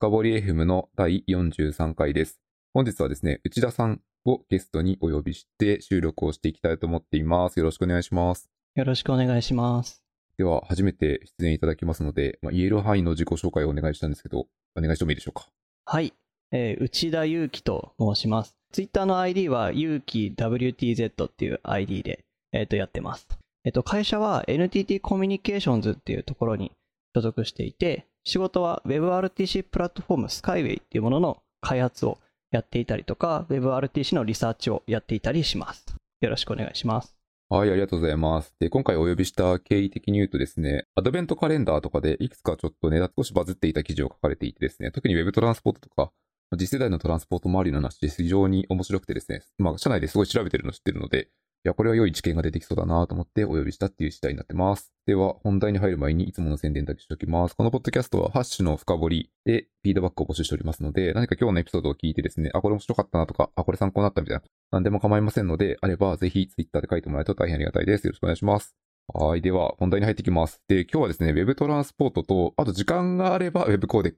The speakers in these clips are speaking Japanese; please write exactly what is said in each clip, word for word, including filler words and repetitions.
深掘り エフエム のだいよんじゅうさんかいです。本日はですね、内田さんをゲストにお呼びして収録をしていきたいと思っています。よろしくお願いします。よろしくお願いします。では、初めて出演いただきますので、まあ、言える範囲の自己紹介をお願いしたんですけど、お願いしてもいいでしょうか。はい、えー、内田祐樹と申します。Twitter の アイディー は祐樹 ダブリューティーゼット っていう アイディー で、えー、とやってます。えっと、会社は エヌティーティー コミュニケーションズっていうところに所属していて、仕事は WebRTC プラットフォーム SkyWay っていうものの開発をやっていたりとか、WebRTC のリサーチをやっていたりします。よろしくお願いします。はい、ありがとうございます。で、今回お呼びした経緯的に言うとですね、アドベントカレンダーとかでいくつかちょっとね、少しバズっていた記事を書かれていてですね、特に WebTransport とか、次世代のトランスポート周りの話で非常に面白くてですね、まあ、社内ですごい調べてるの知ってるので、いや、これは良い知見が出てきそうだなと思ってお呼びしたっていう次第になってます。では、本題に入る前にいつもの宣伝だけしておきます。このポッドキャストはハッシュの深掘りでフィードバックを募集しておりますので、何か今日のエピソードを聞いてですね、あ、これ面白かったなとか、あ、これ参考になったみたいな、何でも構いませんので、あればぜひツイッターで書いてもらえると大変ありがたいです。よろしくお願いします。はい、では本題に入ってきます。で、今日はですね、Web トランスポートと、あと時間があれば WebCodecs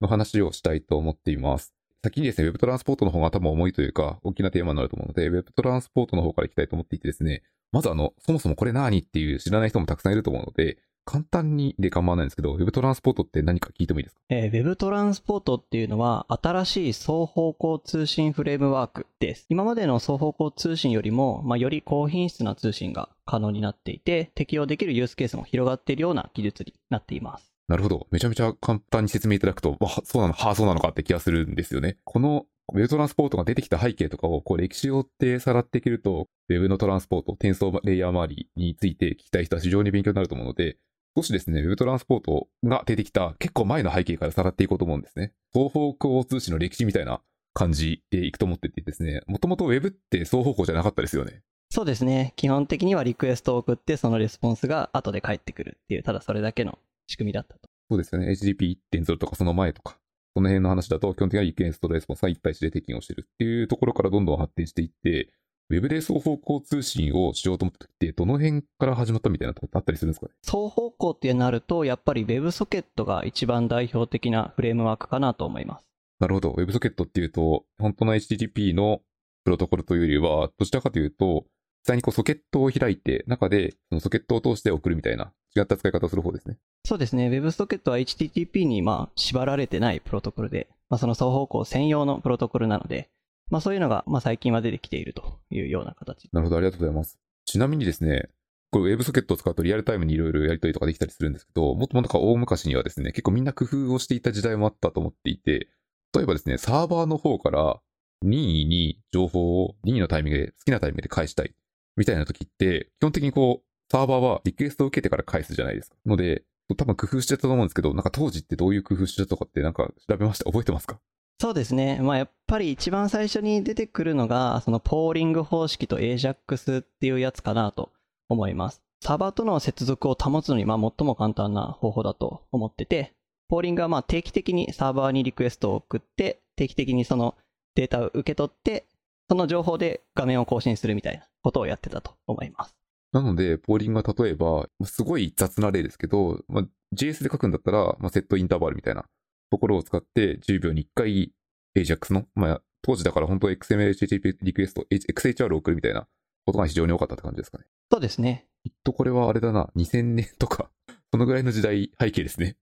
の話をしたいと思っています。先にですね、Web トランスポートの方が多分重いというか、大きなテーマになると思うので、Web トランスポートの方からいきたいと思っていてですね、まずあの、そもそもこれ何っていう知らない人もたくさんいると思うので、簡単にで構わないんですけど、Web トランスポートって何か聞いてもいいですか？えー、Web トランスポートっていうのは、新しい双方向通信フレームワークです。今までの双方向通信よりも、まあ、より高品質な通信が可能になっていて、適用できるユースケースも広がっているような技術になっています。なるほど。めちゃめちゃ簡単に説明いただくと、わ、そうなの、はあ、そうなのかって気がするんですよね。この Web トランスポートが出てきた背景とかを、こう歴史を追ってさらっていけると、Web のトランスポート、転送レイヤー周りについて聞きたい人は非常に勉強になると思うので、少しですね、Web トランスポートが出てきた結構前の背景からさらっていこうと思うんですね。双方向通信の歴史みたいな感じでいくと思っててですね、もともと Web って双方向じゃなかったですよね。そうですね。基本的にはリクエストを送って、そのレスポンスが後で返ってくるっていう、ただそれだけの仕組みだったと。そうですよね。エイチティーティーピー いってんゼロ とかその前とか、その辺の話だと基本的にはリクエストレスポンスは一対一で適用してるっていうところからどんどん発展していって、Web で双方向通信をしようと思った時ってどの辺から始まったみたいなところってあったりするんですかね。双方向ってなるとやっぱり WebSocket が一番代表的なフレームワークかなと思います。なるほど。WebSocket っていうと本当の エイチティーティーピー のプロトコルというよりはどちらかというと実際にこうソケットを開いて中でそのソケットを通して送るみたいな違った使い方をする方ですね。そうですね。WebSocket は エイチティーティーピー にまあ縛られてないプロトコルで、まあ、その双方向専用のプロトコルなので、まあ、そういうのがまあ最近は出てきているというような形。なるほど、ありがとうございます。ちなみにですね、これ WebSocket を使うとリアルタイムにいろいろやり取りとかできたりするんですけど、もっともっと大昔にはですね、結構みんな工夫をしていた時代もあったと思っていて、例えばですね、サーバーの方から任意に情報を任意のタイミングで好きなタイミングで返したいみたいな時って、基本的にこう、サーバーはリクエストを受けてから返すじゃないですか。ので、多分工夫してたと思うんですけど、なんか当時ってどういう工夫してたとかってなんか調べました？覚えてますか？そうですね。まあやっぱり一番最初に出てくるのが、そのポーリング方式と エージャックス っていうやつかなと思います。サーバーとの接続を保つのにまあ最も簡単な方法だと思ってて、ポーリングはまあ定期的にサーバーにリクエストを送って、定期的にそのデータを受け取って、その情報で画面を更新するみたいなことをやってたと思います。なので、ポーリングは例えば、すごい雑な例ですけど、まあ、ジェイエス で書くんだったら、まあ、セットインターバルみたいなところを使って、じゅうびょうにいっかい エージャックス の、まあ、当時だから本当 エックスエムエル エイチティーティーピー リクエスト、エックスエイチアール を送るみたいなことが非常に多かったって感じですかね。そうですね。きっとこれはあれだな、にせんねんとか、そのぐらいの時代背景ですね。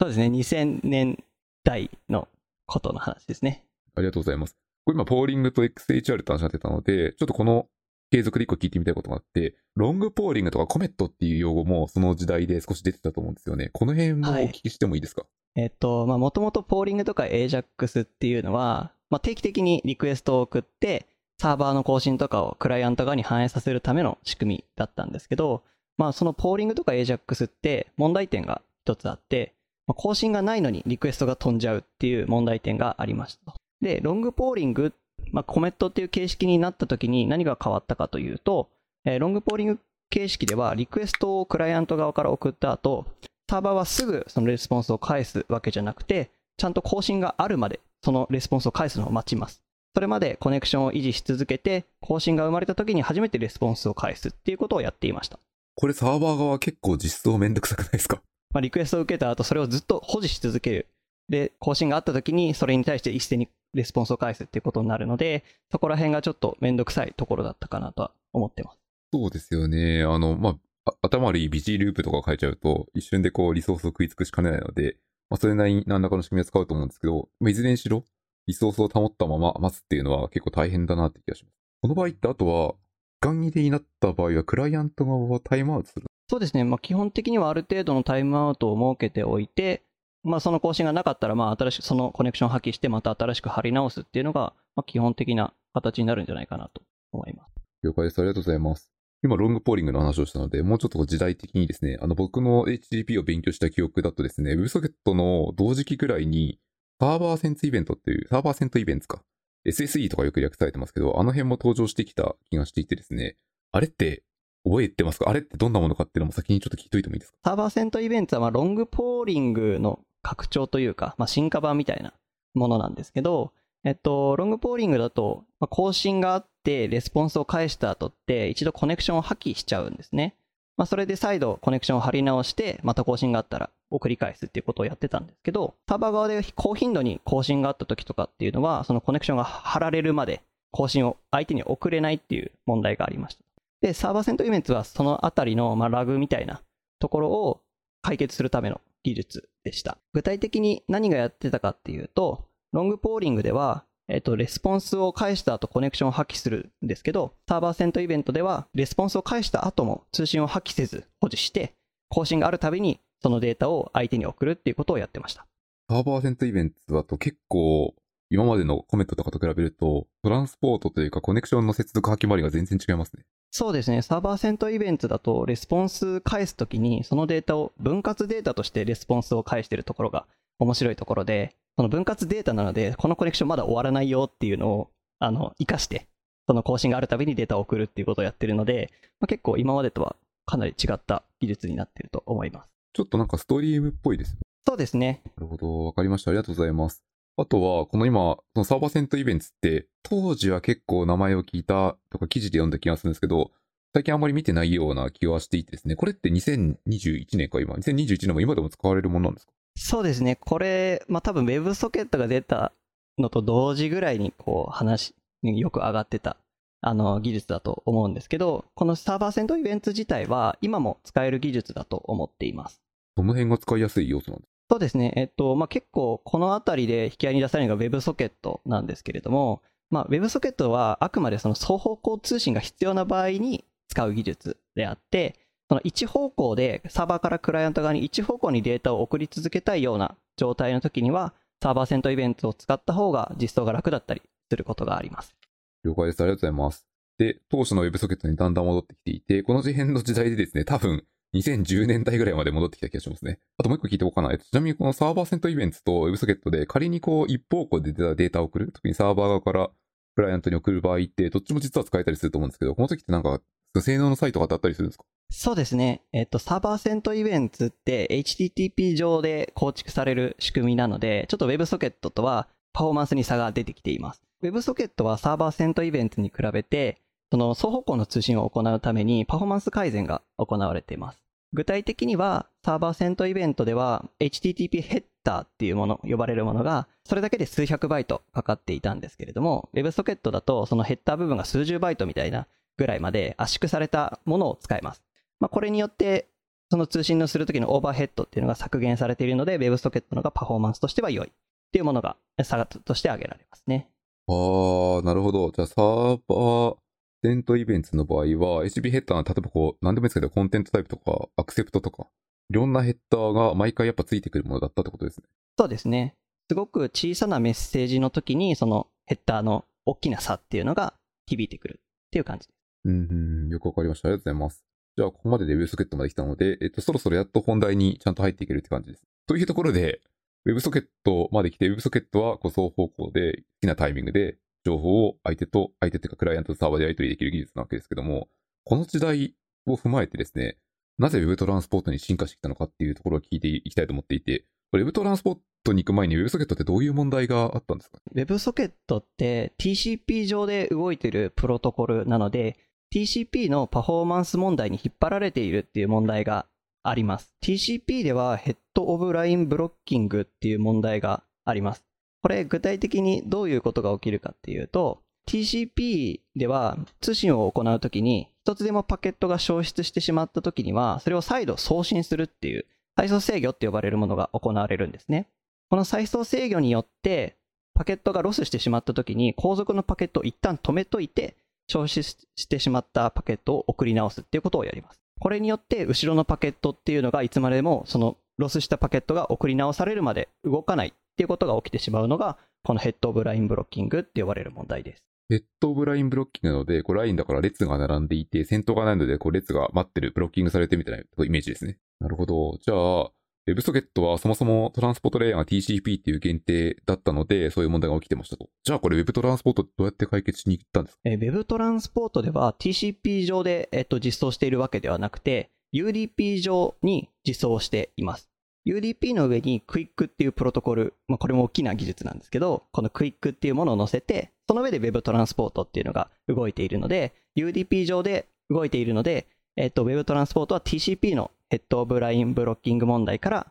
そうですね、にせんねんだいのことの話ですね。ありがとうございます。これ今、ポーリングと エックスエイチアール って話になってたので、ちょっとこの、継続で一個聞いてみたいことがあって、ロングポーリングとかコメットっていう用語もその時代で少し出てたと思うんですよね。この辺もお聞きしてもいいですか？はい、えっと、まあ、もともとポーリングとか エージャックス っていうのは、まあ、定期的にリクエストを送って、サーバーの更新とかをクライアント側に反映させるための仕組みだったんですけど、まあ、そのポーリングとか エージャックス って問題点が一つあって、まあ、更新がないのにリクエストが飛んじゃうっていう問題点がありました。で、ロングポーリング、まあ、コメットっていう形式になった時に何が変わったかというと、えー、ロングポーリング形式ではリクエストをクライアント側から送った後、サーバーはすぐそのレスポンスを返すわけじゃなくて、ちゃんと更新があるまでそのレスポンスを返すのを待ちます。それまでコネクションを維持し続けて、更新が生まれた時に初めてレスポンスを返すっていうことをやっていました。これサーバー側結構実装めんどくさくないですか？まあ、リクエストを受けた後、それをずっと保持し続けるで、更新があったときに、それに対して一斉にレスポンスを返すっていうことになるので、そこら辺がちょっとめんどくさいところだったかなとは思ってます。そうですよね。あの、まあ、頭悪いビジーループとかを変えちゃうと、一瞬でこう、リソースを食い尽くしかねないので、まあ、それなりに何らかの仕組みを使うと思うんですけど、まあ、いずれにしろ、リソースを保ったまま待つっていうのは結構大変だなって気がします。この場合って、あとは、期間切れになった場合は、クライアント側はタイムアウトする？そうですね。まあ、基本的にはある程度のタイムアウトを設けておいて、まあ、その更新がなかったら、まあ、新しくそのコネクションを破棄してまた新しく貼り直すっていうのが、まあ、基本的な形になるんじゃないかなと思います。了解です。ありがとうございます。今ロングポーリングの話をしたので、もうちょっと時代的にですね、あの僕の エイチティーティーピー を勉強した記憶だとですね、 WebSocket の同時期くらいにServer-Sent Eventっていう、Server-Sent Eventsか エスエスイー とかよく略されてますけど、あの辺も登場してきた気がしていてですね、あれって覚えてますか？あれってどんなものかっていうのも先にちょっと聞いといてもいいですか？Server-Sent Eventsはまあロングポーリングの拡張というか、まあ、進化版みたいなものなんですけど、えっと、ロングポーリングだと、まあ、更新があってレスポンスを返した後って一度コネクションを破棄しちゃうんですね、まあ、それで再度コネクションを張り直してまた更新があったらを繰り返すっていうことをやってたんですけど、サーバー側で高頻度に更新があった時とかっていうのはそのコネクションが張られるまで更新を相手に送れないっていう問題がありました。で、サーバーセントイベントはそのあたりのまあラグみたいなところを解決するための技術でした。具体的に何がやってたかっていうと、ロングポーリングでは、えっと、レスポンスを返した後コネクションを破棄するんですけど、サーバーセントイベントではレスポンスを返した後も通信を破棄せず保持して、更新があるたびにそのデータを相手に送るっていうことをやってました。サーバーセントイベントだと結構今までのコメントとかと比べるとトランスポートというかコネクションの接続破棄回りが全然違いますね。そうですね。サーバーセントイベントだとレスポンス返すときにそのデータを分割データとしてレスポンスを返しているところが面白いところで、その分割データなのでこのコネクションまだ終わらないよっていうのをあの活かしてその更新があるたびにデータを送るっていうことをやってるので、まあ、結構今までとはかなり違った技術になっていると思います。ちょっとなんかストリームっぽいですよ。そうですね。なるほど、わかりました。ありがとうございます。あとはこの今そのサーバーセントイベントって当時は結構名前を聞いたとか記事で読んだ気がするんですけど、最近あんまり見てないような気はしていてですね、これってにせんにじゅういちねんか今にせんにじゅういちねんも今でも使われるものなんですか？そうですね。これ、まあ、多分 WebSocket が出たのと同時ぐらいにこう話によく上がってたあの技術だと思うんですけど、このサーバーセントイベント自体は今も使える技術だと思っています。どの辺が使いやすい要素なんですか？そうですね、えっとまあ、結構このあたりで引き合いに出されるのが WebSocket なんですけれども、まあ、WebSocket はあくまでその双方向通信が必要な場合に使う技術であって、その一方向でサーバーからクライアント側に一方向にデータを送り続けたいような状態の時にはサーバーセントイベントを使った方が実装が楽だったりすることがあります。了解です。ありがとうございます。で、当初の WebSocket にだんだん戻ってきていて、この事変の時代でですね、多分にせんじゅうねんだいぐらいまで戻ってきた気がしますね。あともう一個聞いておこうかな。ちなみにこのサーバーセントイベントと WebSocket で仮にこう一方向でデータを送る、特にサーバー側からクライアントに送る場合ってどっちも実は使えたりすると思うんですけど、この時ってなんか性能の差異とかってあったりするんですか？そうですね。えっと、サーバーセントイベントって エイチティーティーピー 上で構築される仕組みなので、ちょっと WebSocket とはパフォーマンスに差が出てきています。WebSocket はサーバーセントイベントに比べてその双方向の通信を行うためにパフォーマンス改善が行われています。具体的にはサーバーセントイベントでは エイチティーティーピー ヘッダーっていうもの、呼ばれるものがそれだけで数百バイトかかっていたんですけれども、 WebSocket だとそのヘッダー部分が数十バイトみたいなぐらいまで圧縮されたものを使います。まあ、これによってその通信のするときのオーバーヘッドっていうのが削減されているので WebSocket のがパフォーマンスとしては良いっていうものが差として挙げられますね。あー、なるほど。じゃあサーバーセントイベントの場合は エイチティーティーピー ヘッダーは例えばこう何でもいいですけど、コンテンツタイプとかアクセプトとかいろんなヘッダーが毎回やっぱついてくるものだったってことですね。そうですね。すごく小さなメッセージの時にそのヘッダーの大きな差っていうのが響いてくるっていう感じです。うんうん、よくわかりました。ありがとうございます。じゃあここまでで WebSocket まで来たので、えっと、そろそろやっと本題にちゃんと入っていけるって感じです。というところで WebSocket まで来て、 WebSocket はこう双方向で好きなタイミングで情報を相手と相手というかクライアントとサーバーでやり取りできる技術なわけですけども、この時代を踏まえてですね、なぜ Web トランスポートに進化してきたのかっていうところを聞いていきたいと思っていて、Web トランスポートに行く前に WebSocket ってどういう問題があったんですか？ WebSocket って ティーシーピー 上で動いているプロトコルなので ティーシーピー のパフォーマンス問題に引っ張られているっていう問題があります。ティーシーピー ではヘッドオブラインブロッキングっていう問題があります。これ具体的にどういうことが起きるかっていうと、ティーシーピー では通信を行うときに一つでもパケットが消失してしまったときには、それを再度送信するっていう再送制御って呼ばれるものが行われるんですね。この再送制御によってパケットがロスしてしまったときに、後続のパケットを一旦止めといて、消失してしまったパケットを送り直すっていうことをやります。これによって後ろのパケットっていうのがいつまでもそのロスしたパケットが送り直されるまで動かないっていうことが起きてしまうのが、このヘッドオブラインブロッキングって呼ばれる問題です。ヘッドオブラインブロッキングなので、これラインだから列が並んでいて、先頭がないので、こう列が待ってる、ブロッキングされてみたいなイメージですね。なるほど。じゃあ、WebSocket はそもそもトランスポートレイヤーが ティーシーピー っていう限定だったので、そういう問題が起きてましたと。じゃあこれ Web トランスポートどうやって解決しに行ったんですか？ Web トランスポートでは ティーシーピー 上で、えっと、実装しているわけではなくて、ユーディーピー 上に実装しています。ユーディーピー の上に クイック っていうプロトコル、まあ、これも大きな技術なんですけど、この クイック っていうものを載せて、その上で Web トランスポートっていうのが動いているので、ユーディーピー 上で動いているので、えっと、Web トランスポートは ティーシーピー のヘッドオブラインブロッキング問題から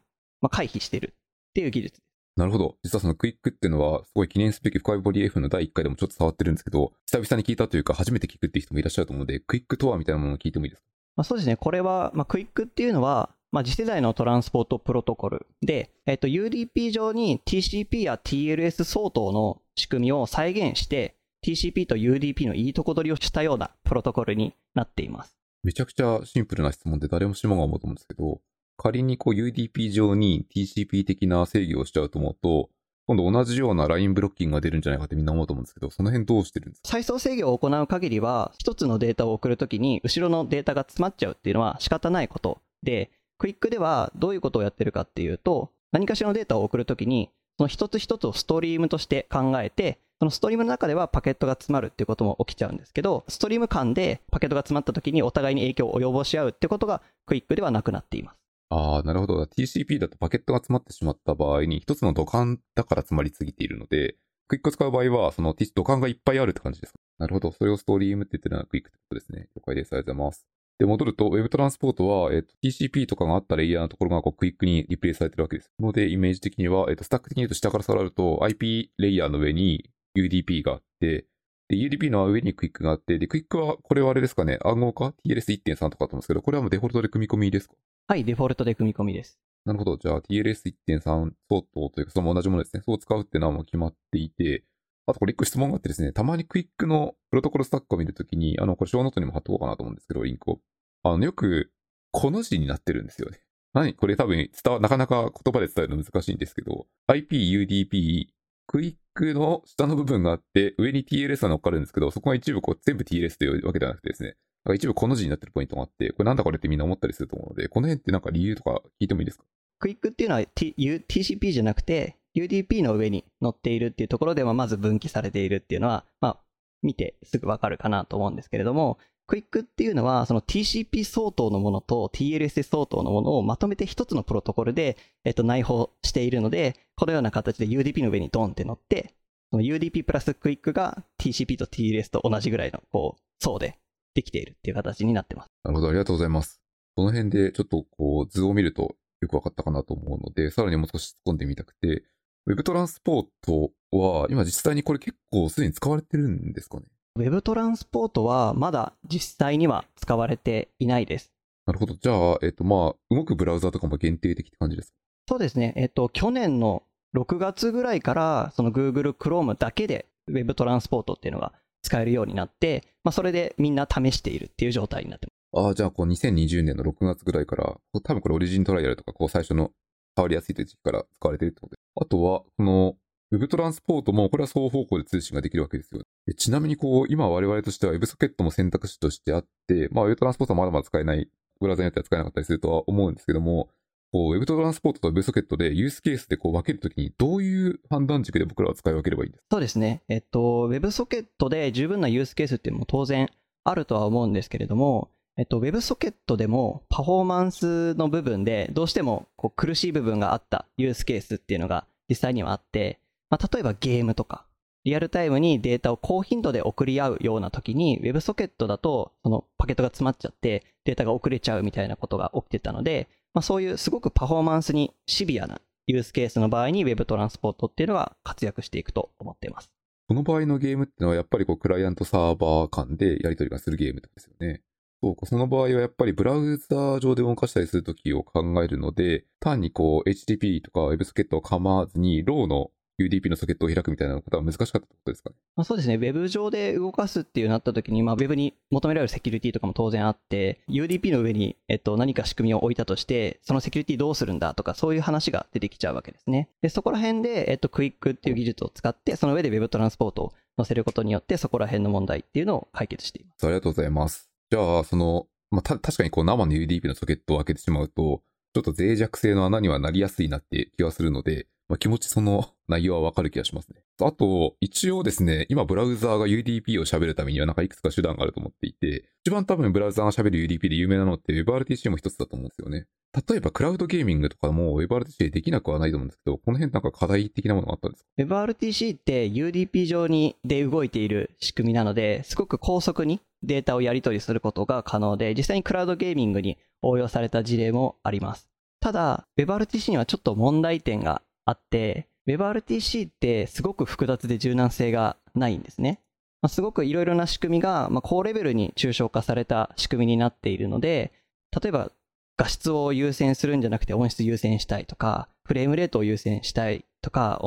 回避してるっていう技術。なるほど。実はそのクイックっていうのはすごい記念すべき深掘り F のだいいっかいでもちょっと触ってるんですけど、久々に聞いたというか初めて聞くっていう人もいらっしゃると思うので、クイックとはみたいなものを聞いてもいいですか？まあ、そうですね。これは、まあ、クイックっていうのは、まあ、次世代のトランスポートプロトコルで、えっと、ユーディーピー 上に ティーシーピー や ティーエルエス 相当の仕組みを再現して、ティーシーピー と ユーディーピー のいいとこ取りをしたようなプロトコルになっています。めちゃくちゃシンプルな質問で誰も質問が思うと思うんですけど、仮にこう ユーディーピー 上に ティーシーピー 的な制御をしちゃうと思うと、今度同じようなラインブロッキングが出るんじゃないかってみんな思うと思うんですけど、その辺どうしてるんですか？再送制御を行う限りは、一つのデータを送るときに後ろのデータが詰まっちゃうっていうのは仕方ないことで、クイックではどういうことをやってるかっていうと、何かしらのデータを送るときに、その一つ一つをストリームとして考えて、そのストリームの中ではパケットが詰まるっていうことも起きちゃうんですけど、ストリーム間でパケットが詰まった時にお互いに影響を及ぼし合うってことがクイックではなくなっています。ああ、なるほど。ティーシーピー だとパケットが詰まってしまった場合に一つの土管だから詰まりすぎているので、クイックを使う場合はその土管がいっぱいあるって感じですか？なるほど。それをストリームって言ってるのはクイックってことですね。了解です。ありがとうございます。で、戻ると Web トランスポートは、えっと、ティーシーピー とかがあったレイヤーのところがこうクイックにリプレイスされてるわけです。ので、イメージ的には、えっと、スタック的に言うと下から触ると アイピー レイヤーの上にユーディーピー があって、で、ユーディーピー の上にクイックがあって、で、クイックは、これはあれですかね、暗号化 ティーエルエスいってんさん とかあったんですけど、これはもうデフォルトで組み込みですか？はい、デフォルトで組み込みです。なるほど。じゃあ ティーエルエスいってんさん 相当というか、その同じものですね。そう使うっていうのはもう決まっていて、あとこれ一個質問があってですね、たまにクイックのプロトコルスタックを見るときに、あの、これショーノートにも貼っとこうかなと思うんですけど、リンクを。あの、よく、この字になってるんですよね。何これ多分伝わ、なかなか言葉で伝えるの難しいんですけど、アイピー、ユーディーピー、クイックの下の部分があって、上に ティーエルエス が乗っかるんですけど、そこが一部こう全部 ティーエルエス というわけではなくてですね、だから一部この字になってるポイントがあって、これなんだこれってみんな思ったりすると思うので、この辺ってなんか理由とか聞いてもいいですか？クイックっていうのは、T U、ティーシーピー じゃなくて、ユーディーピー の上に乗っているっていうところで、まず分岐されているっていうのは、まあ、見てすぐわかるかなと思うんですけれども、クイックっていうのは、その ティーシーピー 相当のものと ティーエルエス 相当のものをまとめて一つのプロトコルで、えっと、内包しているので、このような形で ユーディーピー の上にドンって乗って、ユーディーピー プラスクイックが ティーシーピー と ティーエルエス と同じぐらいの、こう、層でできているっていう形になってます。なるほど、ありがとうございます。この辺でちょっとこう、図を見るとよくわかったかなと思うので、さらにもう少し突っ込んでみたくて、Web トランスポートは、今実際にこれ結構すでに使われてるんですかね？ Web トランスポートはまだ実際には使われていないです。なるほど。じゃあ、えっと、まあ、動くブラウザとかも限定的って感じですか？そうですね。えっと、去年のろくがつぐらいから、その Google Chrome だけで Web トランスポートっていうのが使えるようになって、まあ、それでみんな試しているっていう状態になってます。ああ、じゃあ、こうにせんにじゅうねんのろくがつぐらいから、多分これオリジントライアルとか、こう最初の変わりやすいという時期から使われているってことです。あとは、この Web トランスポートも、これは双方向で通信ができるわけですよ。ちなみに、こう、今我々としては WebSocket も選択肢としてあって、まあ Web トランスポートはまだまだ使えない、ブラウザによっては使えなかったりするとは思うんですけども、こう Web トランスポートと WebSocket でユースケースでこう分けるときに、どういう判断軸で僕らは使い分ければいいんですか？そうですね。えっと、WebSocket で十分なユースケースっていうのも当然あるとは思うんですけれども、えっと、WebSocket でもパフォーマンスの部分でどうしてもこう苦しい部分があったユースケースっていうのが実際にはあって、まあ、例えばゲームとかリアルタイムにデータを高頻度で送り合うような時に WebSocket だとそのパケットが詰まっちゃってデータが遅れちゃうみたいなことが起きてたので、まあ、そういうすごくパフォーマンスにシビアなユースケースの場合に Web トランスポートっていうのは活躍していくと思っています。この場合のゲームってのはやっぱりこうクライアントサーバー間でやり取りがするゲームですよね。そうか、その場合はやっぱりブラウザー上で動かしたりするときを考えるので、単にこう エイチティーティーピー とか WebSocket を構わずに ロー の ユーディーピー のソケットを開くみたいなことは難しかったってことですかね。まあ、そうですね。Web 上で動かすっていうなったときに、まあ、Web に求められるセキュリティとかも当然あって、ユーディーピー の上に、えっと、何か仕組みを置いたとして、そのセキュリティどうするんだとか、そういう話が出てきちゃうわけですね。で、そこら辺で、えっと、クイック っていう技術を使って、その上で Web トランスポートを載せることによって、そこら辺の問題っていうのを解決しています。ありがとうございます。じゃあ、その、まあ、た、確かにこう生の ユーディーピー のソケットを開けてしまうと、ちょっと脆弱性の穴にはなりやすいなって気はするので、まあ、気持ちその内容はわかる気がしますね。あと、一応ですね、今ブラウザーが ユーディーピー を喋るためにはなんかいくつか手段があると思っていて、一番多分ブラウザーが喋る ユーディーピー で有名なのって WebRTC も一つだと思うんですよね。例えばクラウドゲーミングとかも WebRTC でできなくはないと思うんですけど、この辺なんか課題的なものがあったんですか？ WebRTC って ユーディーピー 上にで動いている仕組みなので、すごく高速にデータをやり取りすることが可能で、実際にクラウドゲーミングに応用された事例もあります。ただ、WebRTC にはちょっと問題点があって、WebRTC ってすごく複雑で柔軟性がないんですね。まあ、すごくいろいろな仕組みが、まあ、高レベルに抽象化された仕組みになっているので、例えば画質を優先するんじゃなくて音質優先したいとか、フレームレートを優先したいとか、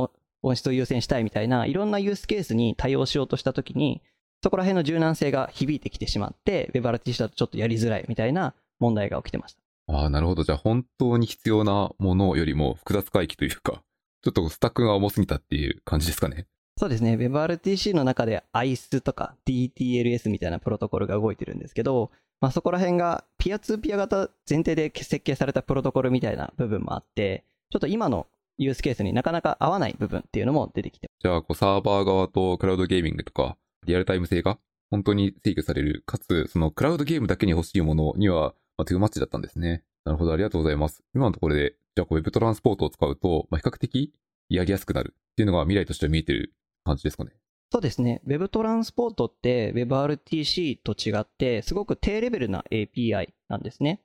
音質を優先したいみたいないろんなユースケースに対応しようとしたときに、そこら辺の柔軟性が響いてきてしまって、WebRTC だとちょっとやりづらいみたいな問題が起きてました。ああ、なるほど。じゃあ本当に必要なものよりも複雑回帰というか、ちょっとスタックが重すぎたっていう感じですかね。そうですね。WebRTC の中で アイス とか ディーティーエルエス みたいなプロトコルが動いてるんですけど、まあ、そこら辺がピアツーピア型前提で設計されたプロトコルみたいな部分もあって、ちょっと今のユースケースになかなか合わない部分っていうのも出てきてます。じゃあこうサーバー側とクラウドゲーミングとか、リアルタイム性が本当に制御される、かつそのクラウドゲームだけに欲しいものにはトゥーマッチだったんですね。なるほど、ありがとうございます。今のところで、じゃあこう Web トランスポートを使うと、まあ、比較的やりやすくなるっていうのが未来としては見えてる感じですかね。そうですね。Web トランスポートって WebRTC と違ってすごく低レベルな エーピーアイ なんですね。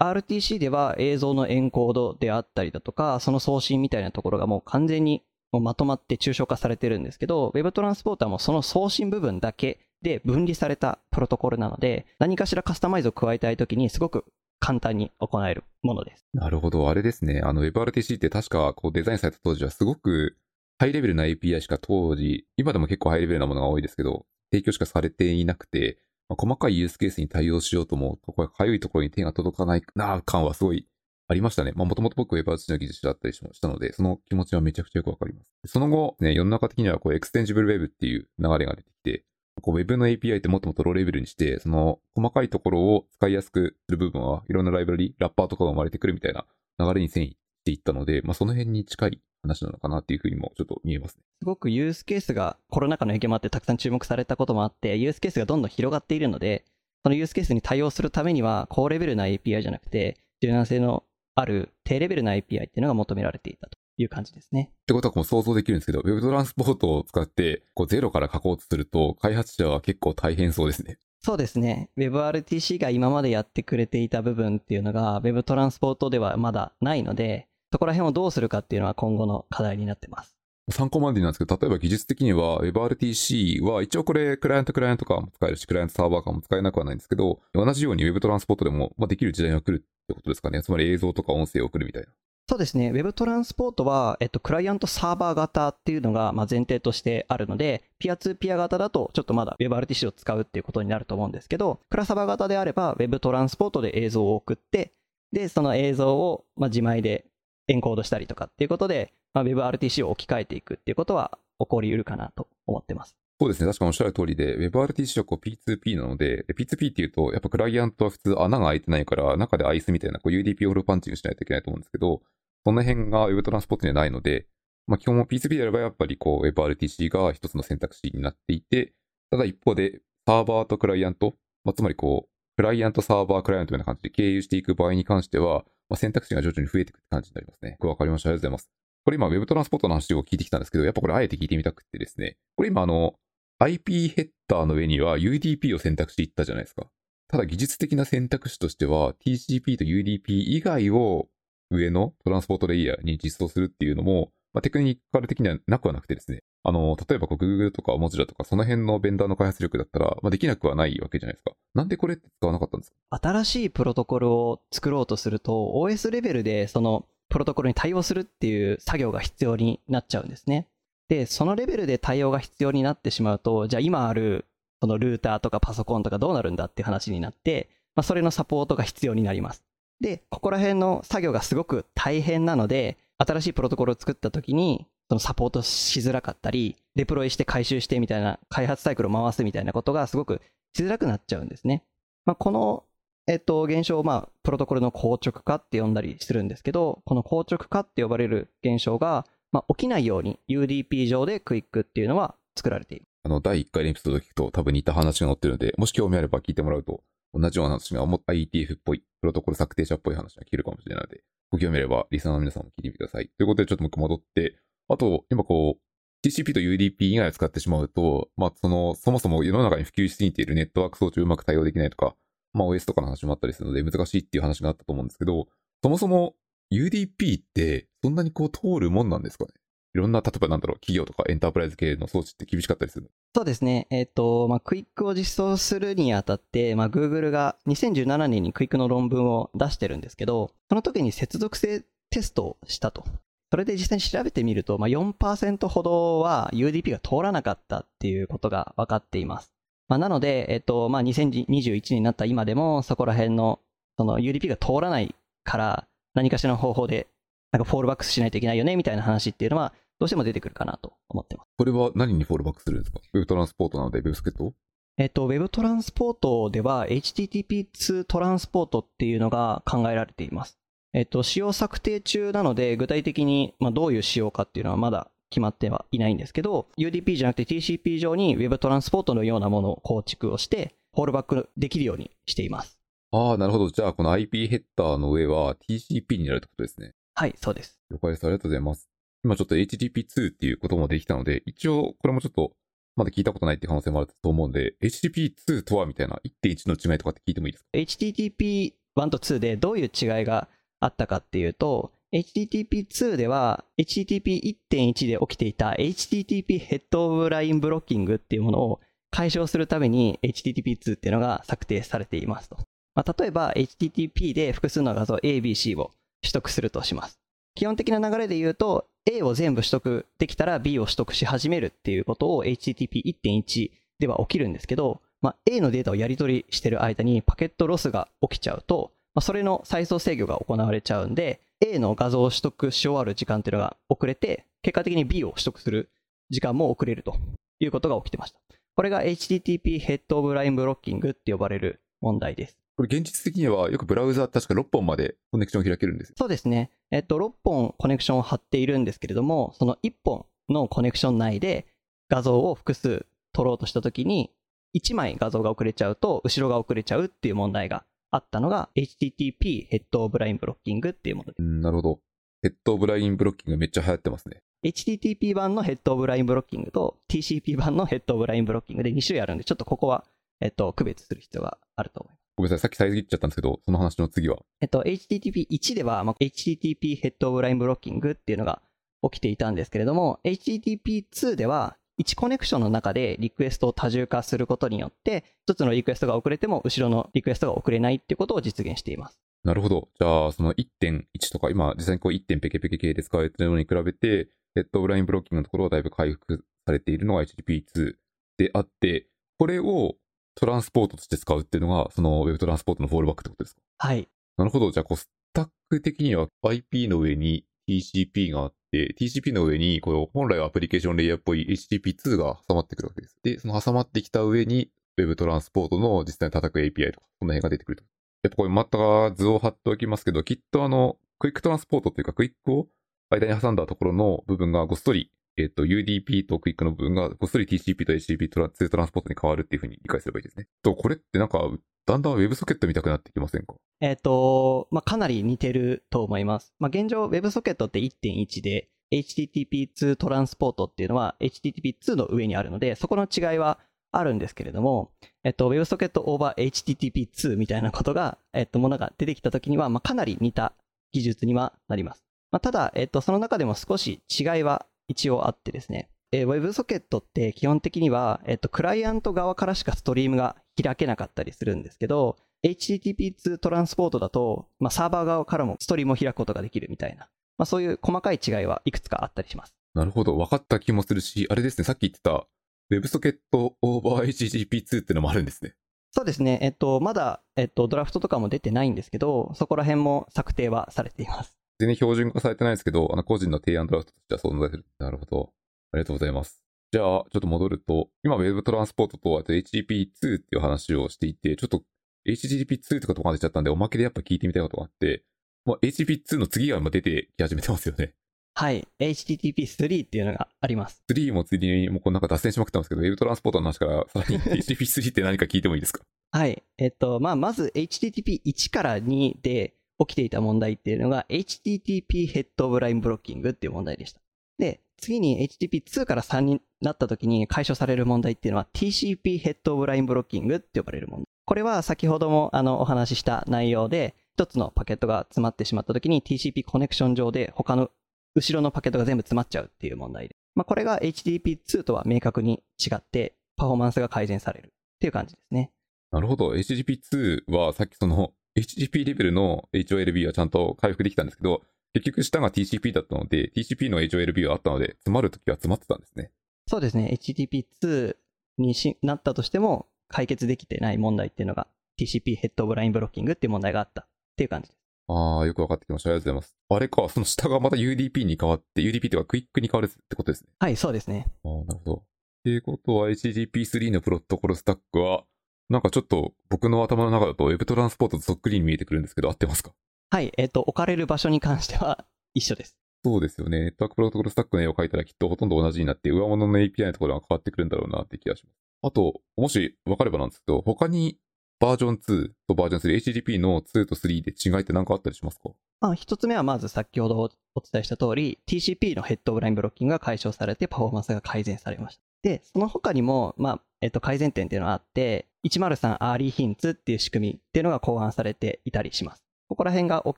WebRTC では映像のエンコードであったりだとか、その送信みたいなところがもう完全にもうまとまって抽象化されてるんですけど、Web トランスポーターもその送信部分だけで分離されたプロトコルなので、何かしらカスタマイズを加えたいときにすごく簡単に行えるものです。なるほど、あれですね。あの WebRTC って確かこうデザインされた当時はすごくハイレベルな エーピーアイ しか当時、今でも結構ハイレベルなものが多いですけど、提供しかされていなくて、まあ、細かいユースケースに対応しようと思うと、これかゆいところに手が届かないな感はすごいありましたね。まあもともと僕 WebRTC の技術だったりしたので、その気持ちはめちゃくちゃよくわかります。その後、ね、世の中的にはこうエクステンジブル Web っていう流れが出てきて、こう Web の エーピーアイ ってもっともっとローレベルにして、その細かいところを使いやすくする部分はいろんなライブラリ、ラッパーとかが生まれてくるみたいな流れに遷移していったので、まあその辺に近い話なのかなっていうふうにもちょっと見えますね。すごくユースケースがコロナ禍の影響もあってたくさん注目されたこともあって、ユースケースがどんどん広がっているので、そのユースケースに対応するためには高レベルな エーピーアイ じゃなくて、柔軟性のある低レベルな エーピーアイ っていうのが求められていたという感じですね。ってことはもう想像できるんですけど、Web トランスポートを使ってこうゼロから書こうとすると、開発者は結構大変そうですね。そうですね。WebRTC が今までやってくれていた部分っていうのが Web トランスポートではまだないので、そこら辺をどうするかっていうのは今後の課題になってます。参考までになんですけど、例えば技術的には WebRTC は一応これクライアントクライアント間も使えるし、クライアントサーバー間も使えなくはないんですけど、同じように Web トランスポートでもできる時代が来るってことですかね。つまり映像とか音声を送るみたいな。そうですね。Web トランスポートは、えっと、クライアントサーバー型っていうのがまあ前提としてあるので、ピアツーピア型だとちょっとまだ WebRTC を使うっていうことになると思うんですけど、クラサバ型であれば Web トランスポートで映像を送って、で、その映像をまあ自前でエンコードしたりとかっていうことで、まあ、WebRTC を置き換えていくっていうことは起こりうるかなと思ってます。そうですね。確かおっしゃる通りで、WebRTC はこう ピーツーピー なので、ピーツーピー っていうと、やっぱクライアントは普通穴が開いてないから、中で アイス みたいなこう ユーディーピー オールパンチングしないといけないと思うんですけど、その辺が Web トランスポートにはないので、まあ、基本も ピーツーピー であればやっぱりこう WebRTC が一つの選択肢になっていて、ただ一方でサーバーとクライアント、まあ、つまりこう、クライアントサーバークライアントみたいな感じで経由していく場合に関しては、まあ、選択肢が徐々に増えていくって感じになりますね。よくわかりました。ありがとうございます。これ今 Web トランスポートの話を聞いてきたんですけど、やっぱこれあえて聞いてみたくてですね、これ今あの アイピー ヘッダーの上には ユーディーピー を選択していったじゃないですか。ただ技術的な選択肢としては ティーシーピー と ユーディーピー 以外を上のトランスポートレイヤーに実装するっていうのも、まあ、テクニカル的にはなくはなくてですね、あの例えば Google とか Mozilla とかその辺のベンダーの開発力だったら、まあ、できなくはないわけじゃないですか。なんでこれって使わなかったんですか？新しいプロトコルを作ろうとすると オーエス レベルでそのプロトコルに対応するっていう作業が必要になっちゃうんですね。で、そのレベルで対応が必要になってしまうと、じゃあ今あるそのルーターとかパソコンとかどうなるんだっていう話になって、まあ、それのサポートが必要になります。で、ここら辺の作業がすごく大変なので、新しいプロトコルを作った時にそのサポートしづらかったり、デプロイして回収してみたいな、開発サイクルを回すみたいなことがすごくしづらくなっちゃうんですね。まあ、この、えっと、現象を、まあ、プロトコルの硬直化って呼んだりするんですけど、この硬直化って呼ばれる現象が、まあ、起きないように ユーディーピー 上でクイックっていうのは作られている。あのだいいっかいのエピソードを聞くと多分似た話が載ってるので、もし興味あれば聞いてもらうと同じような話がもっと アイイーティーエフ っぽい、プロトコル策定者っぽい話が聞けるかもしれないので、ご興味あればリスナーの皆さんも聞いてみてください。ということでちょっともう一回戻って、あと今こう ティーシーピー と ユーディーピー 以外を使ってしまうと、まあそのそもそも世の中に普及しすぎているネットワーク装置をうまく対応できないとか、まあ オーエス とかの話もあったりするので難しいっていう話があったと思うんですけど、そもそも ユーディーピー ってそんなにこう通るもんなんですかね？いろんな、例えばなんだろう、企業とかエンタープライズ系の装置って厳しかったりする？そうですね。えっと、まあ、クイックを実装するにあたって、まあ、Google がにせんじゅうななねんにクイックの論文を出してるんですけど、その時に接続性テストをしたと。それで実際に調べてみると、まあ、よんパーセント ほどは ユーディーピー が通らなかったっていうことが分かっています。まあ、なので、えっと、まあ、にせんにじゅういちねんになった今でも、そこら辺の、その ユーディーピー が通らないから、何かしらの方法で、なんかフォールバックしないといけないよねみたいな話っていうのはどうしても出てくるかなと思ってます。これは何にフォールバックするんですか？ Web トランスポートなので WebSocket？ えっと Web トランスポートでは エイチティーティーピー ツー トランスポートっていうのが考えられています。えっと仕様策定中なので具体的にまあどういう仕様かっていうのはまだ決まってはいないんですけど、 ユーディーピー じゃなくて ティーシーピー 上に Web トランスポートのようなものを構築をしてフォールバックできるようにしています。ああ、なるほど。じゃあこの アイピー ヘッダーの上は ティーシーピー になるってことですね。はい、そうです。了解です。ありがとうございます。今ちょっと エイチティーティーピー ツー っていうこともできたので、一応これもちょっとまだ聞いたことないって可能性もあると思うんで、エイチティーティーピー ツー とはみたいな いってんいち の違いとかって聞いてもいいですか？ エイチティーティーピーワンとツー でどういう違いがあったかっていうと、エイチティーティーピーツー では エイチティーティーピーいってんいち で起きていた エイチティーティーピー ヘッドオブラインブロッキングっていうものを解消するために エイチティーティーピーツー っていうのが策定されていますと。まあ、例えば エイチティーティーピー で複数の画像 エービーシー を取得するとします。基本的な流れで言うと A を全部取得できたら B を取得し始めるっていうことを エイチティーティーピーいってんいち では起きるんですけど、まあ、A のデータをやり取りしてる間にパケットロスが起きちゃうと、まあ、それの再送制御が行われちゃうんで A の画像を取得し終わる時間っていうのが遅れて、結果的に B を取得する時間も遅れるということが起きてました。これが エイチティーティーピー ヘッドオブラインブロッキングって呼ばれる問題です。これ現実的にはよくブラウザー確かろっぽんまでコネクションを開けるんですよ。そうですね。えっとろっぽんコネクションを貼っているんですけれども、そのいっぽんのコネクション内で画像を複数取ろうとしたときにいちまい画像が遅れちゃうと後ろが遅れちゃうっていう問題があったのが エイチティーティーピー ヘッドオブラインブロッキングっていうものです。うん、なるほど。ヘッドオブラインブロッキングめっちゃ流行ってますね。エイチティーティーピー 版のヘッドオブラインブロッキングと ティーシーピー 版のヘッドオブラインブロッキングでに種類あるんで、ちょっとここはえっと区別する必要があると思います。ごめんなさい、さっき遮っちゃったんですけど、その話の次は、えっと、エイチティーティーピーいち では、まあ、エイチティーティーピー ヘッドオブラインブロッキングっていうのが起きていたんですけれども、 エイチティーティーピーツー ではいちコネクションの中でリクエストを多重化することによってひとつのリクエストが遅れても後ろのリクエストが遅れないっていうことを実現しています。なるほど。じゃあその いってんいち とか今実際にこう いってん ペケペケ系で使われているのに比べてヘッドオブラインブロッキングのところはだいぶ回復されているのが エイチティーティーピーツー であって、これをトランスポートとして使うっていうのがその Web トランスポートのフォールバックってことですか？はい。なるほど。じゃあこうスタック的には アイピー の上に ティーシーピー があって ティーシーピー の上にこう本来はアプリケーションレイヤーっぽい エイチティーティーピーツー が挟まってくるわけです。で、その挟まってきた上に Web トランスポートの実際に叩く エーピーアイ とかその辺が出てくると。やっぱこれまた図を貼っておきますけど、きっとあのクイックトランスポートというかクイックを間に挟んだところの部分がごっそりえっと、ユーディーピー と クイック の部分がごっそり ティーシーピー と エイチティーティーピーツー トランスポートに変わるっていうふうに理解すればいいですね。と、これってなんか、だんだん WebSocket 見たくなってきませんか？えっと、まあ、かなり似てると思います。まあ、現状 WebSocket って いってんいち で エイチティーティーピーツー トランスポートっていうのは エイチティーティーピーツー の上にあるので、そこの違いはあるんですけれども、えっと、WebSocket over エイチティーティーピーツー みたいなことが、えっと、ものが出てきたときには、まあ、かなり似た技術にはなります。まあ、ただ、えっと、その中でも少し違いは一応あってですね、えー、WebSocket って基本的には、えっと、クライアント側からしかストリームが開けなかったりするんですけど、エイチティーティーピーツー トランスポートだと、まあ、サーバー側からもストリームを開くことができるみたいな、まあ、そういう細かい違いはいくつかあったりします。なるほど、分かった気もするし、あれですね、さっき言ってた WebSocket over エイチティーティーピーツー ってのもあるんですね。そうですね、えっと、まだ、えっと、ドラフトとかも出てないんですけど、そこら辺も策定はされています。全然標準化されてないですけど、あの個人の提案ドラフトとしては存在する。なるほど。ありがとうございます。じゃあ、ちょっと戻ると、今 Web トランスポートと エイチティーティーピーツー っていう話をしていて、ちょっと エイチティーティーピーツー とかとか出ちゃったんで、おまけでやっぱ聞いてみたいことがあって、まあ、エイチティーティーピーツー の次が今出てき始めてますよね。はい。エイチティーティーピースリー っていうのがあります。スリーもスリーもこうなんか脱線しまくってますけど、Web トランスポートの話からさらに エイチティーティーピースリー って何か聞いてもいいですか？はい。えっと、まあ、まず エイチティーティーピーワン からにで起きていた問題っていうのが エイチティーティーピー ヘッドオブラインブロッキングっていう問題でした。で、次に エイチティーティーピーツー からスリーになった時に解消される問題っていうのは ティーシーピー ヘッドオブラインブロッキングって呼ばれる問題。これは先ほどもあのお話しした内容で、一つのパケットが詰まってしまった時に ティーシーピー コネクション上で他の後ろのパケットが全部詰まっちゃうっていう問題で、まあ、これが エイチティーティーピーツー とは明確に違ってパフォーマンスが改善されるっていう感じですね。なるほど。 エイチティーティーピーツー はさっきその エイチティーティーピー レベルの エイチオーエルビー はちゃんと回復できたんですけど、結局下が ティーシーピー だったので ティーシーピー の エイチオーエルビー はあったので詰まるときは詰まってたんですね。そうですね。 エイチティーティーピーツー になったとしても解決できてない問題っていうのが ティーシーピー ヘッドオブラインブロッキングっていう問題があったっていう感じです。ああ、よく分かってきました。ありがとうございます。あれか、その下がまた ユーディーピー に変わって、ユーディーピー というか クイック に変わるってことですね。はい、そうですね。ああ、なるほど。っていうことは エイチティーティーピースリー のプロトコルスタックは、なんかちょっと僕の頭の中だと Web トランスポートとそっくりに見えてくるんですけど、合ってますか？はい、えっと、置かれる場所に関しては一緒です。そうですよね。ネットワークプロトコルスタックの絵を描いたらきっとほとんど同じになって、上物の エーピーアイ のところが変わってくるんだろうなって気がします。あと、もし分かればなんですけど、他にバージョンツーとバージョンスリー、エイチティーティーピー のツーとスリーで違いって何かあったりしますか？まあ、一つ目はまず先ほどお伝えした通り、ティーシーピー のヘッドオブラインブロッキングが解消されてパフォーマンスが改善されました。で、その他にも、まあ、えっと、改善点っていうのがあって、いちまるさん Early Hints っていう仕組みっていうのが考案されていたりします。ここら辺が大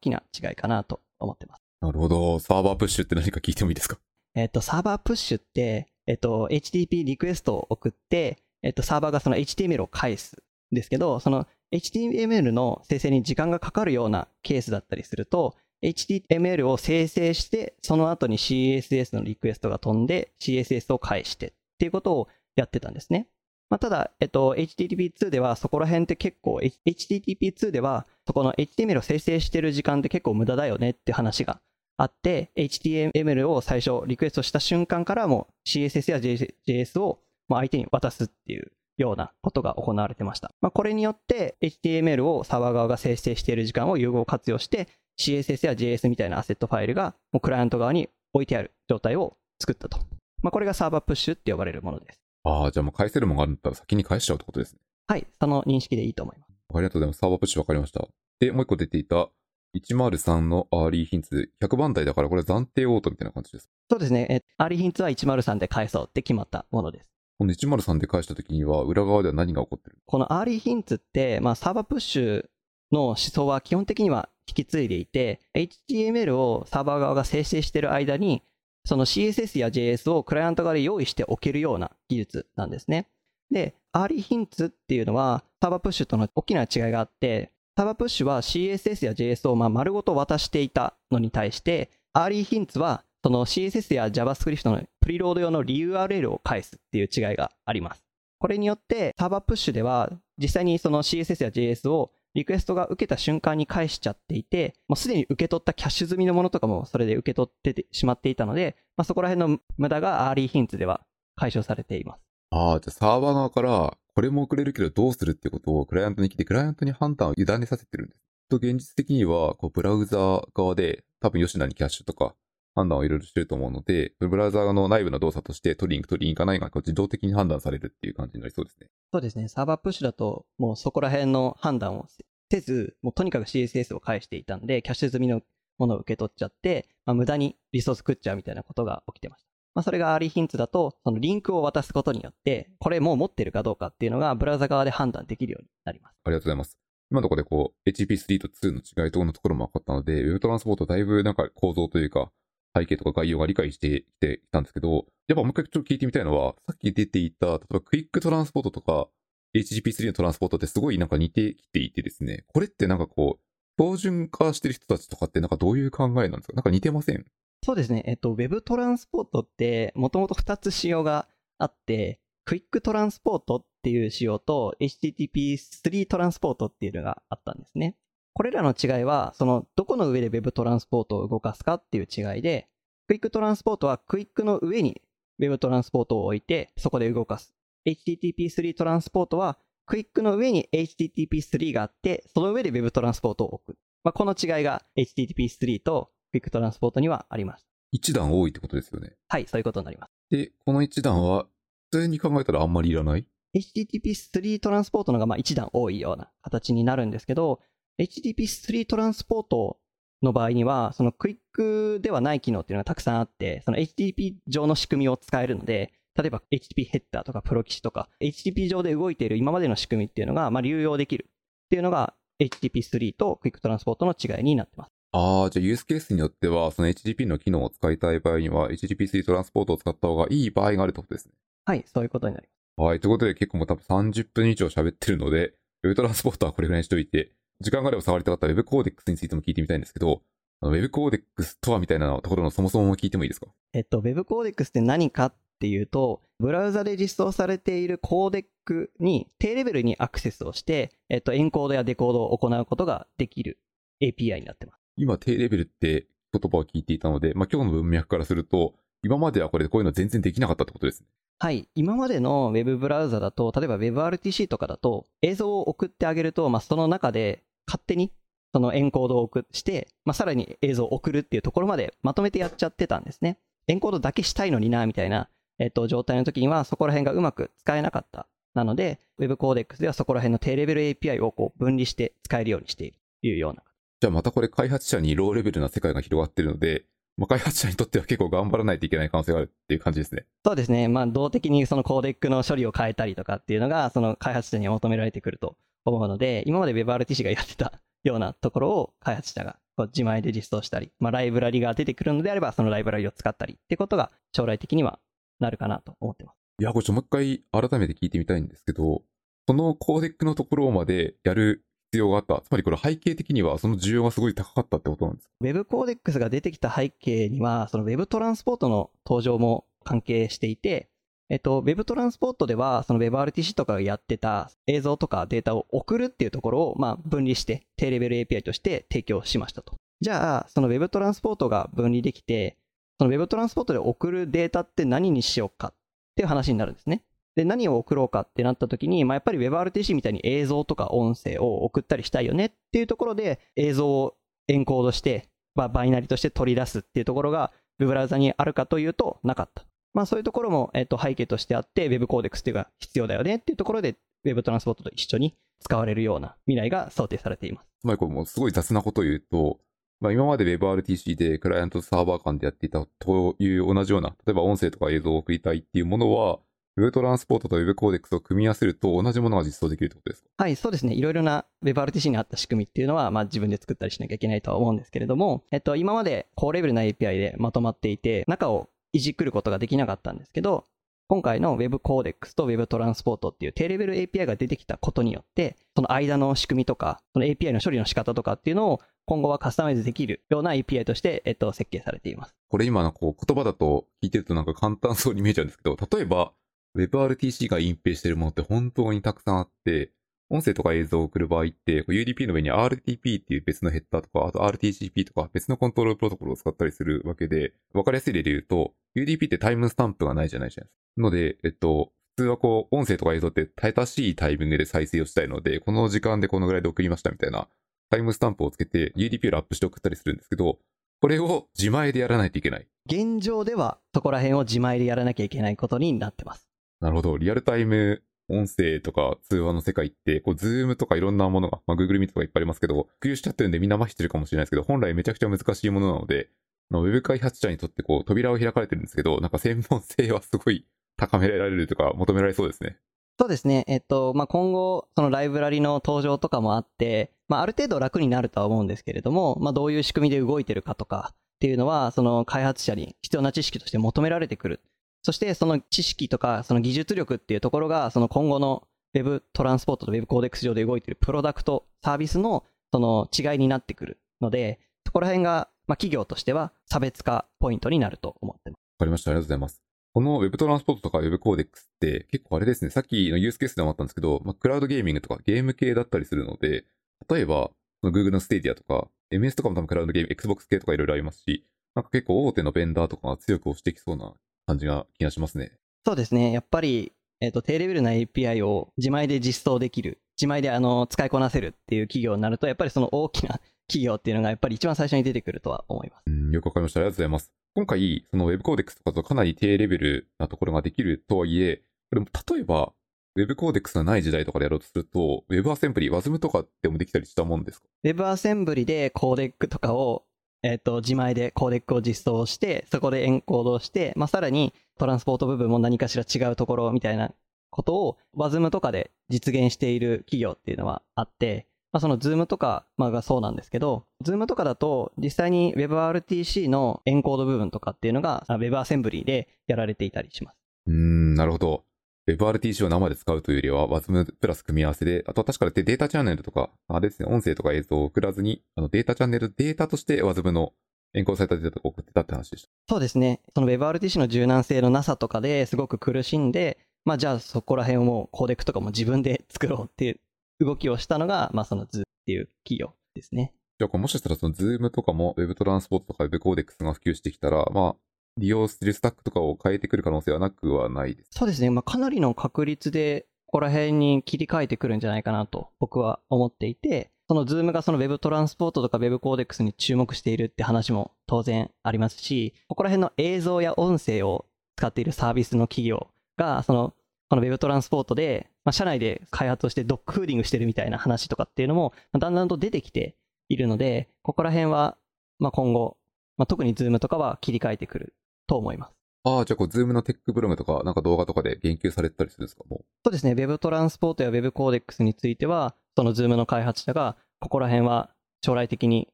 きな違いかなと思ってます。なるほど。サーバープッシュって何か聞いてもいいですか？えっと、サーバープッシュって、えっと、エイチティーティーピー リクエストを送って、えっと、サーバーがその エイチティーエムエル を返す。ですけど、その エイチティーエムエル の生成に時間がかかるようなケースだったりすると、エイチティーエムエル を生成して、その後に シーエスエス のリクエストが飛んで、シーエスエス を返してっていうことをやってたんですね。まあ、ただ、えっと、エイチティーティーピーツー ではそこら辺って結構、エイチティーティーピーツー ではそこの エイチティーエムエル を生成してる時間って結構無駄だよねって話があって、エイチティーエムエル を最初リクエストした瞬間からも シーエスエス や ジェイエス を相手に渡すっていうようなことが行われてました。まあ、これによって エイチティーエムエル をサーバー側が生成している時間を有効活用して シーエスエス や ジェイエス みたいなアセットファイルがもうクライアント側に置いてある状態を作ったと。まあ、これがサーバープッシュって呼ばれるものです。ああ、じゃあもう返せるものがあるんだったら先に返しちゃうってことですね。はい、その認識でいいと思います。ありがとうございます。サーバープッシュ分かりました。で、もう一個出ていたいちまるさんのアーリーヒンツひゃくばん台だからこれ暫定オートみたいな感じです。そうですね。えアーリーヒンツはひゃくさんで返そうって決まったものです。このいちまるさんで返したときには裏側では何が起こってる？このアーリーヒンツって、まあ、サーバープッシュの思想は基本的には引き継いでいて エイチティーエムエル をサーバー側が生成している間にその シーエスエス や ジェイエス をクライアント側で用意しておけるような技術なんですね。で、アーリーヒンツっていうのはサーバープッシュとの大きな違いがあってサーバープッシュは シーエスエス や ジェイエス をまあ丸ごと渡していたのに対してアーリーヒンツはその シーエスエス や JavaScript のプリロード用のユーアールエル を返すっていう違いがあります。これによってサーバープッシュでは実際にその シーエスエス や ジェイエス をリクエストが受けた瞬間に返しちゃっていて、もうすでに受け取ったキャッシュ済みのものとかもそれで受け取っててしまっていたので、まあ、そこら辺の無駄がアーリーヒンツでは解消されています。ああ、じゃあサーバー側からこれも送れるけどどうするってことをクライアントに来てクライアントに判断を委ねさせてるんです。と現実的にはこうブラウザー側で多分吉田にキャッシュとか判断をいろいろしてると思うので、ブラウザーの内部の動作として取りに行く取りに行かないが自動的に判断されるっていう感じになりそうですね。そうですね。サーバープッシュだともうそこら辺の判断をせず、もうとにかく シーエスエス を返していたんでキャッシュ済みのものを受け取っちゃって、まあ、無駄にリソース食っちゃうみたいなことが起きてました。まあ、それがEarly Hintsだと、そのリンクを渡すことによって、これもう持ってるかどうかっていうのが、ブラウザ側で判断できるようになります。ありがとうございます。今のところでこう、エイチティーティーピースリー とツーの違い等のところも分かったので、WebTransportだいぶなんか構造というか、背景とか概要が理解してきてきたんですけど、やっぱもう一回ちょっと聞いてみたいのは、さっき出ていた、例えばクイックトランスポートとか、エイチティーティーピースリー のトランスポートってすごいなんか似てきていてですね、これってなんかこう、標準化してる人たちとかってなんかどういう考えなんですか？なんか似てません？そうですね、えっと、Web トランスポートってもともとふたつ仕様があって、クイックトランスポートっていう仕様と エイチティーティーピースリー トランスポートっていうのがあったんですね。これらの違いは、そのどこの上で Web トランスポートを動かすかっていう違いで、クイックトランスポートはクイックの上に Web トランスポートを置いてそこで動かす。エイチティーティーピースリー トランスポートはクイックの上に エイチティーティーピースリー があって、その上で Web トランスポートを置く。まあ、この違いが エイチティーティーピースリー とクイックトランスポートにはあります。一段多いってことですよね。はい、そういうことになります。で、この一段は普通に考えたらあんまりいらない？ エイチティーティーピースリー トランスポートのがまあ一段多いような形になるんですけど、エイチティーティーピースリー トランスポートの場合には、そのクイックではない機能っていうのがたくさんあって、その エイチティーティーピー 上の仕組みを使えるので、例えば エイチティーティーピー ヘッダーとかプロキシとか エイチティーティーピー 上で動いている今までの仕組みっていうのがまあ流用できるっていうのが エイチティーティーピースリー と Quick Transport の違いになってます。ああ、じゃあユースケースによってはその エイチティーティーピー の機能を使いたい場合には エイチティーティーピースリー トランスポートを使った方がいい場合があるってことですね。はい、そういうことになります。はい、ということで結構もう多分さんじゅっぷん以上喋ってるので Web トランスポートはこれぐらいにしておいて、時間があれば触りたかった WebCodecs についても聞いてみたいんですけど、WebCodecs とはみたいなところのそもそもも聞いてもいいですか？えっと WebCodecs って何かっていうと、ブラウザで実装されているコーデックに低レベルにアクセスをして、えっと、エンコードやデコードを行うことができる エーピーアイ になってます。今低レベルって言葉を聞いていたので、まあ、今日の文脈からすると今まではこれこういうの全然できなかったってことですね。はい、今までの Web ブラウザだと、例えば WebRTC とかだと映像を送ってあげると、まあ、その中で勝手にそのエンコードを送して、まあ、さらに映像を送るっていうところまでまとめてやっちゃってたんですね。エンコードだけしたいのになみたいなえっと、状態の時にはそこら辺がうまく使えなかった。なので Web コーデックスではそこら辺の低レベル エーピーアイ をこう分離して使えるようにしているというような。じゃあまたこれ開発者にローレベルな世界が広がっているので、まあ、開発者にとっては結構頑張らないといけない可能性があるっていう感じですね。そうですね。まあ動的にそのコーデックの処理を変えたりとかっていうのがその開発者には求められてくると思うので、今まで WebRTC がやってたようなところを開発者がこう自前で実装したり、まあ、ライブラリが出てくるのであればそのライブラリを使ったりってことが将来的にはなるかなと思ってます。いや、これちょっともう一回改めて聞いてみたいんですけど、そのコーデックのところまでやる必要があった。つまりこれ背景的にはその需要がすごい高かったってことなんですか？ Web コーデックスが出てきた背景には、その Web トランスポートの登場も関係していて、えっと、Web トランスポートではその WebRTC とかがやってた映像とかデータを送るっていうところをまあ分離して低レベル エーピーアイ として提供しましたと。じゃあその Web トランスポートが分離できて、その Web トランスポートで送るデータって何にしようかっていう話になるんですね。で、何を送ろうかってなった時に、まあ、やっぱり WebRTC みたいに映像とか音声を送ったりしたいよねっていうところで、映像をエンコードして、まあ、バイナリとして取り出すっていうところが Web ブラウザにあるかというとなかった。まあそういうところも、えっと、背景としてあって Web コーデックスっていうのが必要だよねっていうところで Web トランスポートと一緒に使われるような未来が想定されています。つまりこれもうすごい雑なことを言うと、まあ、今まで WebRTC でクライアントサーバー間でやっていたという同じような、例えば音声とか映像を送りたいっていうものは Web トランスポートと Web コーデックスを組み合わせると同じものが実装できるってことですか？はい、そうですね。いろいろな WebRTC にあった仕組みっていうのは、まあ、自分で作ったりしなきゃいけないとは思うんですけれども、えっと、今まで高レベルな エーピーアイ でまとまっていて中をいじくることができなかったんですけど、今回の Web コーデックスと Web トランスポートっていう低レベル エーピーアイ が出てきたことによって、その間の仕組みとか、その エーピーアイ の処理の仕方とかっていうのを今後はカスタマイズできるような エーピーアイ として、えっと、設計されています。これ今のこう言葉だと聞いてるとなんか簡単そうに見えちゃうんですけど、例えば WebRTC が隠蔽しているものって本当にたくさんあって、音声とか映像を送る場合って、ユーディーピー の上に アールティーピー っていう別のヘッダーとか、あと アールティーシーピー とか別のコントロールプロトコルを使ったりするわけで、わかりやすい例で言うと、ユーディーピー ってタイムスタンプがないじゃないじゃないですか。ので、えっと、普通はこう、音声とか映像って正しいタイミングで再生をしたいので、この時間でこのぐらいで送りましたみたいな、タイムスタンプをつけて ユーディーピー をラップして送ったりするんですけど、これを自前でやらないといけない。現状では、そこら辺を自前でやらなきゃいけないことになってます。なるほど。リアルタイム音声とか通話の世界って、こう、Zoom とかいろんなものが、まあ、Google Meet とかいっぱいありますけど、普及しちゃってるんでみんな麻痺してるかもしれないですけど、本来めちゃくちゃ難しいものなので、のウェブ開発者にとってこう扉を開かれてるんですけど、なんか専門性はすごい高められるとか求められそうですね。そうですね。えっと、まあ、今後、そのライブラリの登場とかもあって、まあ、ある程度楽になるとは思うんですけれども、まあ、どういう仕組みで動いてるかとかっていうのは、その開発者に必要な知識として求められてくる。そして、その知識とか、その技術力っていうところが、その今後の Web トランスポートと Web コーデックス上で動いてるプロダクト、サービスのその違いになってくるので、そこら辺が、まあ、企業としては差別化ポイントになると思ってます。わかりました。ありがとうございます。この Web トランスポートとか Web コーデックスって結構あれですね、さっきのユースケースでもあったんですけど、まあ、クラウドゲーミングとかゲーム系だったりするので、例えばその Google の Stadia とか エムエス とかも多分クラウドゲーム、Xbox 系とかいろいろありますし、なんか結構大手のベンダーとかが強く押してきそうな感じが気がしますね。そうですね。やっぱり、えーと、低レベルな エーピーアイ を自前で実装できる、自前であの使いこなせるっていう企業になると、やっぱりその大きな企業っていうのがやっぱり一番最初に出てくるとは思います。うん、よくわかりました。ありがとうございます。今回、その Web コーデックスとかとかなり低レベルなところができるとはいえ、これも例えば Web コーデックスがない時代とかでやろうとすると、WebAssembly、ワズム とかでもできたりしたもんですか？ WebAssembly でコーデックとかを、えーと、自前でコーデックを実装して、そこでエンコードをして、まあ、さらにトランスポート部分も何かしら違うところみたいなことを ワズム とかで実現している企業っていうのはあって、まあ、その Zoom とかがそうなんですけど、 Zoom とかだと実際に WebRTC のエンコード部分とかっていうのが WebAssembly でやられていたりします。うーん、なるほど。 WebRTC を生で使うというよりは ワズム プラス組み合わせで、あとは確かデータチャンネルとかあれですね、音声とか映像を送らずにあのデータチャンネルデータとして ワズム のエンコードされたデータとか送ってたって話でした。そうですね。その WebRTC の柔軟性のなさとかですごく苦しんで、まあ、じゃあそこら辺をもうコーデックとかも自分で作ろうっていう動きをしたのが、まあ、その Zoom っていう企業ですね。じゃあ、もしかしたらその Zoom とかも Web トランスポートとか Web コーデックスが普及してきたら、まあ、利用するスタックとかを変えてくる可能性はなくはないです。そうですね。まあ、かなりの確率で、ここら辺に切り替えてくるんじゃないかなと僕は思っていて、その Zoom がその Web トランスポートとか Web コーデックスに注目しているって話も当然ありますし、ここら辺の映像や音声を使っているサービスの企業が、そのこの Web トランスポートで、まあ、社内で開発をしてドッグフーディングしてるみたいな話とかっていうのも、まあ、だんだんと出てきているので、ここら辺はまあ今後、まあ、特に Zoom とかは切り替えてくると思います。ああ、じゃあこう Zoom のテックブログとかなんか動画とかで言及されたりするんですか？もうそうですね。 Web トランスポートや Web コーデックスについては、その Zoom の開発者がここら辺は将来的に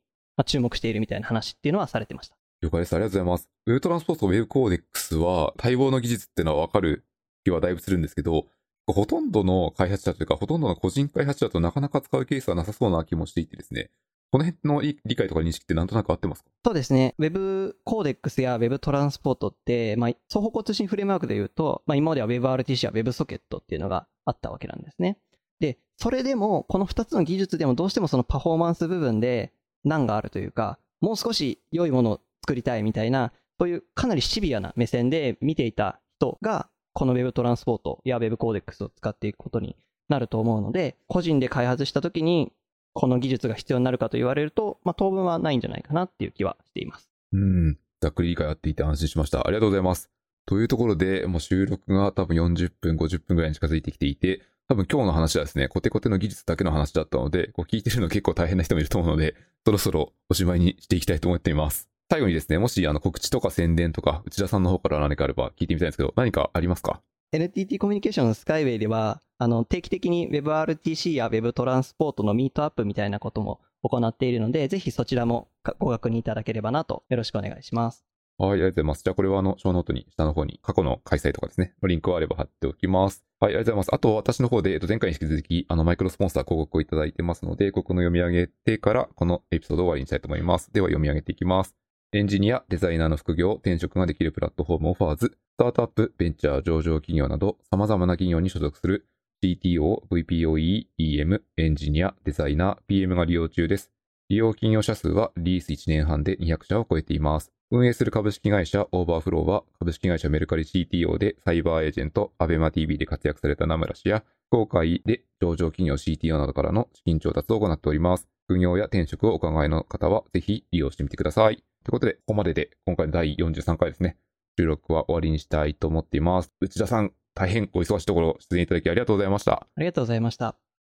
注目しているみたいな話っていうのはされてました。了解です。ありがとうございます。 Web トランスポートと Web コーデックスは待望の技術っていうのは分かる気はだいぶするんですけど、ほとんどの開発者というかほとんどの個人開発者となかなか使うケースはなさそうな気もしていてですね、この辺の理解とか認識ってなんとなく合ってますか？そうですね。 Web コーデックスや Web トランスポートって、まあ、双方向通信フレームワークでいうと、まあ、今までは WebRTC や WebSocket っていうのがあったわけなんですね。で、それでもこのふたつの技術でもどうしてもそのパフォーマンス部分で難があるというか、もう少し良いものを作りたいみたいな、そういうかなりシビアな目線で見ていた人がこの Web トランスポートや Web コーデックスを使っていくことになると思うので、個人で開発したときにこの技術が必要になるかと言われると、まあ、当分はないんじゃないかなっていう気はしています。うん、ざっくり理解あっていて安心しました。ありがとうございます。というところで、もう収録が多分よんじゅっぷんごじゅっぷんぐらいに近づいてきていて、多分今日の話はですね、コテコテの技術だけの話だったので、こう聞いてるの結構大変な人もいると思うので、そろそろおしまいにしていきたいと思っています。最後にですね、もしあの告知とか宣伝とか内田さんの方から何かあれば聞いてみたいんですけど、何かありますか？ エヌティーティー コミュニケーションのスカイウェイでは、あの定期的に WebRTC や Web トランスポートのミートアップみたいなことも行っているので、ぜひそちらもご確認いただければなと、よろしくお願いします。はい、ありがとうございます。じゃあこれはあのショーノートに下の方に過去の開催とかですね、リンクがあれば貼っておきます。はい、ありがとうございます。あと私の方で、えっと、前回に引き続きあのマイクロスポンサー広告をいただいてますので、ここの読み上げてからこのエピソードを終わりにしたいと思います。では読み上げていきます。エンジニア、デザイナーの副業、転職ができるプラットフォーム Offers、スタートアップ、ベンチャー、上場企業など、様々な企業に所属する シーティーオー、ブイピーオーイー、イーエム、エンジニア、デザイナー、ピーエム が利用中です。利用企業者数はリリースいちねんはんでにひゃくしゃを超えています。運営する株式会社オーバーフローは、株式会社メルカリ シーティーオー でサイバーエージェント、アベマ ティーブイ で活躍された名村氏や、福岡市で上場企業 シーティーオー などからの資金調達を行っております。副業や転職をお考えの方は、ぜひ利用してみてください。ということで、ここまでで今回の第よんじゅうさんかいですね、収録は終わりにしたいと思っています。内田さん、大変お忙しいところ出演いただきありがとうございました。ありがとうございました。